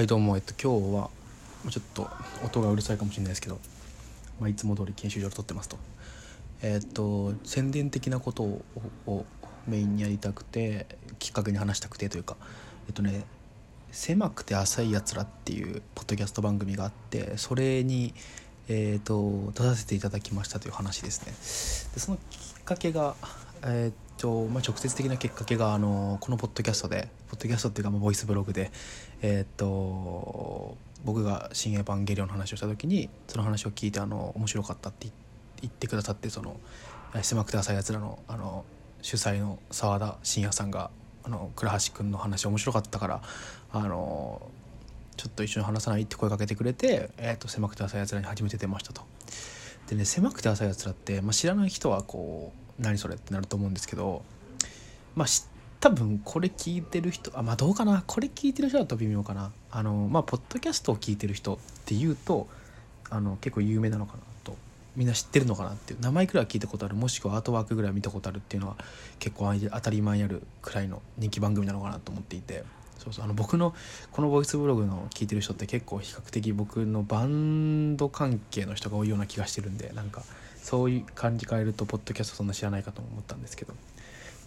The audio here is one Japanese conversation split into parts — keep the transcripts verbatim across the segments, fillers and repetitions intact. はいどうも、えっと今日はちょっと音がうるさいかもしれないですけど、まあ、いつも通り研修所で撮ってますと、えっと宣伝的なことを、をメインにやりたくて、きっかけに話したくてというか、えっとね狭くて浅いやつらっていうポッドキャスト番組があって、それに、えっと出させていただきましたという話ですね。でそのきっかけが、えーまあ、直接的なきっかけが、あのこのポッドキャストでポッドキャストっていうか、まあボイスブログで、えー、っと僕が新エヴァンゲリオンの話をした時に、その話を聞いてあの面白かったって言ってくださって、その狭くて浅いやつら の, あの主催の澤田真也さんが、あの倉橋くんの話面白かったから、あのちょっと一緒に話さないって声かけてくれて、えー、っと狭くて浅いやつらに初めて出ましたと。でね、狭くて浅いやつらって、まあ、知らない人はこう何それってなると思うんですけど、まあ多分これ聞いてる人、あまあどうかな、これ聞いてる人だと微妙かな。あのまあポッドキャストを聞いてる人っていうと、あの結構有名なのかなと、みんな知ってるのかなっていう、名前くらい聞いたことある、もしくはアートワークぐらい見たことあるっていうのは結構当たり前にあるくらいの人気番組なのかなと思っていて、そうそう、あの僕のこのボイスブログの聞いてる人って結構比較的僕のバンド関係の人が多いような気がしてるんで、なんかそういう感じ変えるとポッドキャストそんな知らないかと思ったんですけど、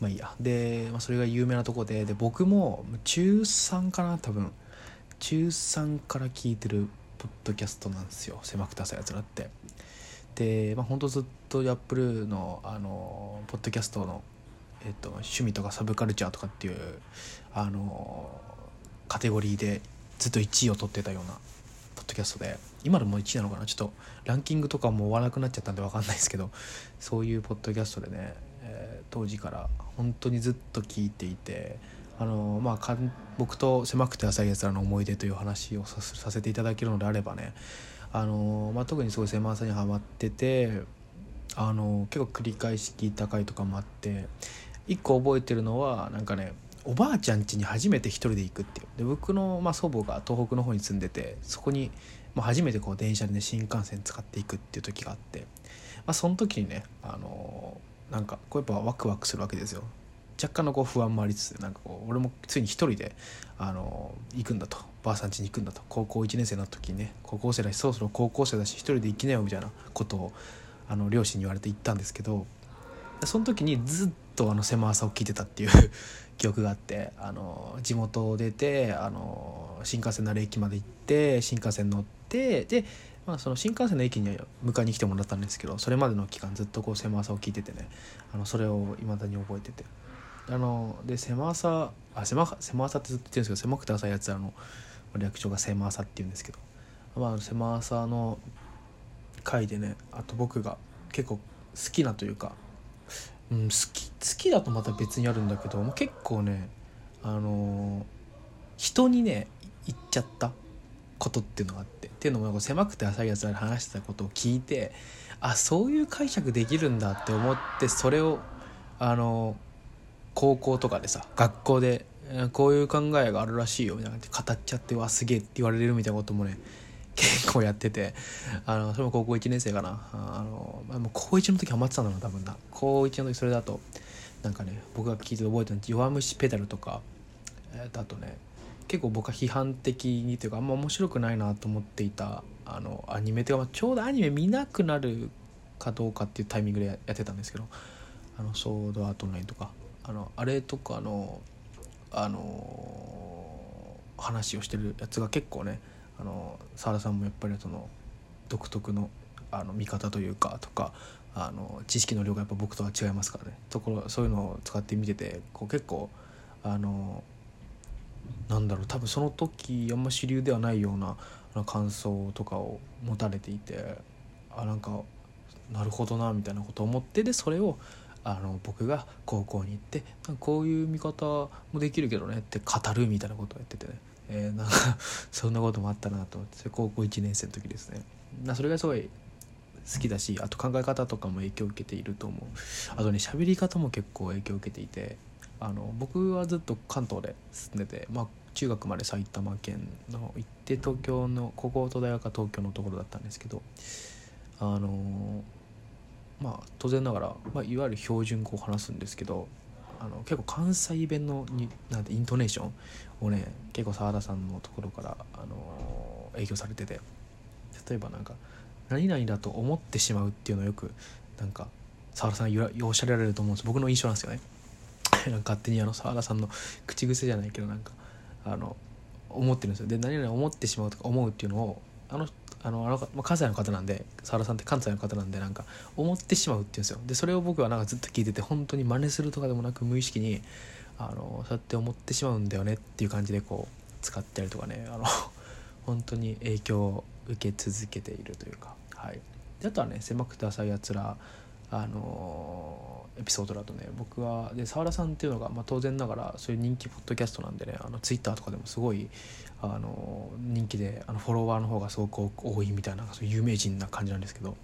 まあいいや。で、まあ、それが有名なとこで、で僕も中さんかな、多分中さんから聞いてるポッドキャストなんですよ、狭くて浅いやつらって。で、まあ、ほんとずっとアップルのあのポッドキャストの、えっと、趣味とかサブカルチャーとかっていうあのカテゴリーでずっといちいを取ってたようなポッドキャストで、今でもいちいなのかな、ちょっとランキングとかもう追わなくなっちゃったんで分かんないですけど、そういうポッドキャストでね、えー、当時から本当にずっと聞いていて、あのー、まあかん僕と狭くて浅いやつらの思い出という話を さ, させていただけるのであればね、あのーまあ、特にすごい狭さにはまってて、あのー、結構繰り返し聞いた回とかもあって、一個覚えてるのはなんかね、おばあちゃん家に初めて一人で行くっていう。で僕の、まあ、祖母が東北の方に住んでて、そこに、まあ、初めてこう電車で、ね、新幹線使っていくっていう時があって、まあ、その時にね、あのー、なんかこうやっぱワクワクするわけですよ。若干のこう不安もありつつ、なんかこう俺もついに一人で、あのー、行くんだと、ばあさん家に行くんだと、高校いちねん生の時にね、高校生だしそろそろ高校生だし一人で行きなよみたいなことをあの両親に言われて行ったんですけど、その時にずっとあの狭さを聞いてたっていう記憶があって、あの地元を出て、あの新幹線の駅まで行って、新幹線乗って、で、まあ、その新幹線の駅に迎えに来てもらったんですけど、それまでの期間ずっとこう狭さを聞いててね、あのそれを未だに覚えてて、あので狭さあ 狭, 狭さってずっと言ってるんですけど、狭くて浅いやつらの略称が狭さっていうんですけど、まあ、狭さの回でね、あと僕が結構好きなというか、うん、好き好きだとまた別にあるんだけど、もう結構ね、あのー、人にね言っちゃったことっていうのがあって、っていうのもなんか狭くて浅いやつらで話してたことを聞いて、あ、そういう解釈できるんだって思って、それをあのー、高校とかでさ、学校でこういう考えがあるらしいよみたいな語っちゃって、わすげえって言われるみたいなこともね結構やってて、あのそれも高校いちねん生かな、あの、まあ、もう高いちの時ハマってたんだろう多分な、高いちの時。それだとなんかね、僕が聞いて覚えたのは弱虫ペダルとか、えー、あとね結構僕は批判的にというか、あんま面白くないなと思っていたあのアニメというか、まあ、ちょうどアニメ見なくなるかどうかっていうタイミングでやってたんですけど、あのソードアートオンラインとか、あのあれとかのあのー、話をしてるやつが結構ね、あの沢田さんもやっぱりその独特 の, あの見方というかとか、あの知識の量がやっぱ僕とは違いますからね、ところそういうのを使って見てて、こう結構あのなんだろう、多分その時あんま主流ではないようなあの感想とかを持たれていて、あなんかなるほどなみたいなことを思って、でそれをあの僕が高校に行って、こういう見方もできるけどねって語るみたいなことをやっててね、えー、なんかそんなこともあったなと思って、高校いちねん生の時ですね。それがすごい好きだし、あと考え方とかも影響を受けていると思う。あとね、喋り方も結構影響を受けていて、あの僕はずっと関東で住んでて、まあ、中学まで埼玉県の行って、東京の高校と大学は東京のところだったんですけど、あのまあ当然ながら、まあ、いわゆる標準語を話すんですけど、あの結構関西弁のになんてイントネーションをね結構澤田さんのところから、あのー、影響されてて、例えばなんか何々だと思ってしまうっていうのをよくなんか澤田さんおっしゃられると思うんです。僕の印象なんですよね勝手にあの澤田さんの口癖じゃないけどなんかあの思ってるんですよ。で何々思ってしまうとか思うっていうのをあのあのあのまあ、関西の方なんで沢田さんって関西の方なんでなんか思ってしまうって言うんですよ。でそれを僕はなんかずっと聞いてて本当に真似するとかでもなく無意識にあのそうやって思ってしまうんだよねっていう感じでこう使ったりとかね、あの本当に影響を受け続けているというか、はい、であとはね狭くて浅いやつら、あのー、エピソードだとね僕はで沢田さんっていうのが、まあ、当然ながらそういう人気ポッドキャストなんでねあのツイッターとかでもすごいあの人気であのフォロワーの方がすごく多いみたいなそういう有名人な感じなんですけど、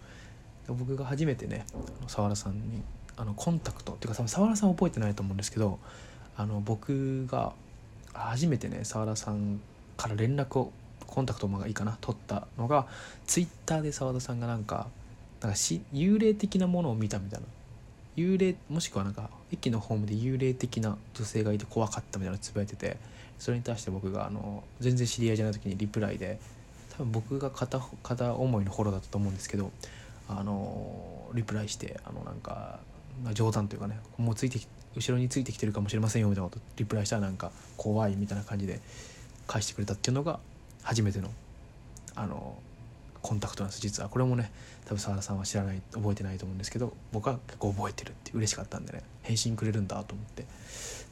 僕が初めてねあの沢田さんにあのコンタクトっていうか沢田さん覚えてないと思うんですけど、あの僕が初めてね沢田さんから連絡をコンタクトがいいかな取ったのがツイッターで沢田さんがなんかなんかし幽霊的なものを見たみたいな、幽霊もしくはなんか駅のホームで幽霊的な女性がいて怖かったみたいなのつぶやいてて、それに対して僕があの全然知り合いじゃない時にリプライで多分僕が片、片思いのフォローだったと思うんですけど、あのリプライしてあのなんか冗談というかねもうついてき後ろについてきてるかもしれませんよみたいなことリプライしたらなんか怖いみたいな感じで返してくれたっていうのが初めてのあのコンタクトなんです。実はこれもね多分沢田さんは知らない覚えてないと思うんですけど僕は結構覚えてるって嬉しかったんでね返信くれるんだと思って、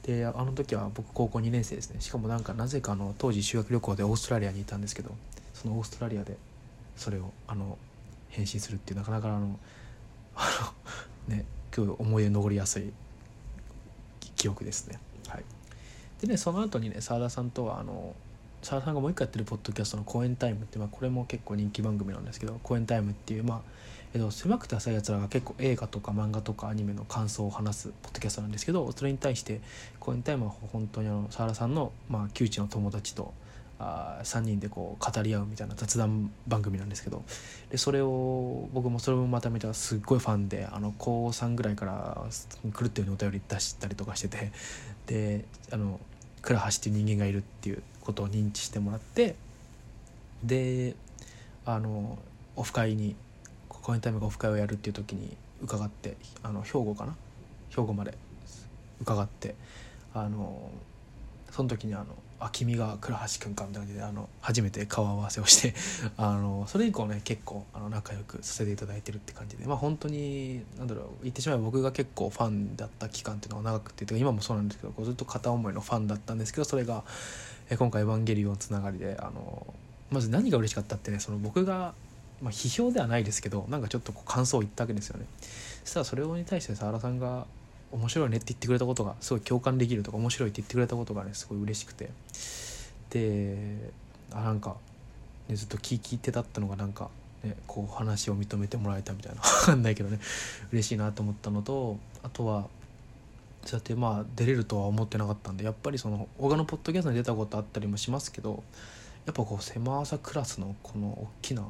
であの時は僕高校にねんせいですね。しかもなんかなぜかあの当時修学旅行でオーストラリアにいたんですけど、そのオーストラリアでそれをあの返信するっていうなかなかあのあのね今日思い出残りやすい記憶ですね。はい、でねその後にね沢田さんとはあの沢田さんがもう一回やってるポッドキャストの公演タイムって、まあ、これも結構人気番組なんですけど、公演タイムっていう、まあえっと、狭くて浅いやつらが結構映画とか漫画とかアニメの感想を話すポッドキャストなんですけど、それに対して公演タイムは本当にあの沢田さんの、まあ、旧知の友達とあさんにんでこう語り合うみたいな雑談番組なんですけど、でそれを僕もそれもまためちゃすっごいファンであの高さんぐらいから狂ったようにお便り出したりとかしてて、であの倉橋っていう人間がいるっていうことを認知してもらって、であのオフ会に公演タイムがオフ会をやるっていう時に伺ってあの兵庫かな兵庫まで伺ってあのその時にあのあ君が倉橋くんかみたいな感じであの初めて顔合わせをしてあのそれ以降ね結構あの仲良くさせていただいてるって感じで、まあ本当に何だろう言ってしまえば僕が結構ファンだった期間っていうのが長くて、今もそうなんですけどこうずっと片思いのファンだったんですけど、それがえ今回エヴァンゲリオンつながりであのまず何が嬉しかったってねその僕が、まあ、批評ではないですけどなんかちょっとこう感想を言ったわけですよね。そしたらそれに対して沢田さんが面白いねって言ってくれたことがすごい共感できるとか面白いって言ってくれたことがねすごい嬉しくて、であなんか、ね、ずっと聞いてたってのがなんか、ね、こう話を認めてもらえたみたいな分かんないけどね嬉しいなと思ったのと、あとはそうやってまあ出れるとは思ってなかったんで、やっぱりその他のポッドキャストに出たことあったりもしますけど、やっぱこう狭さクラスのこの大きな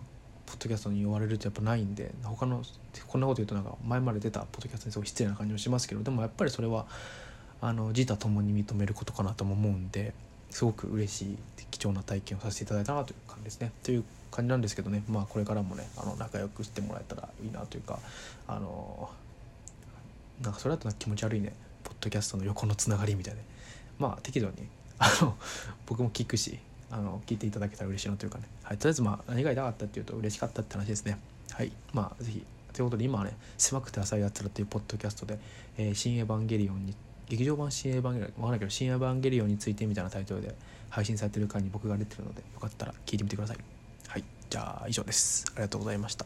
ポッドキャストに呼ばれるってやっぱないんで、他のこんなこと言うとなんか前まで出たポッドキャストにすごい失礼な感じもしますけど、でもやっぱりそれはあの自他ともに認めることかなとも思うんで、すごく嬉しい貴重な体験をさせていただいたなという感じですねという感じなんですけどね、まあこれからもねあの仲良くしてもらえたらいいなというか、あのなんかそれだと気持ち悪いねポッドキャストの横のつながりみたいな、まあ適度にあの僕も聞くしあの聞いていただけたら嬉しいなというかね、はい、とりあえずまあ何が痛かったっていうと嬉しかったって話ですね。はい、まあぜひということで今はね狭くて浅いやつらというポッドキャストで、えー、新エヴァンゲリオンに劇場版新エヴァンゲリオンわからないけど新エヴァンゲリオンについてみたいなタイトルで配信されてる間に僕が出てるのでよかったら聞いてみてください。はい、じゃあ以上です。ありがとうございました。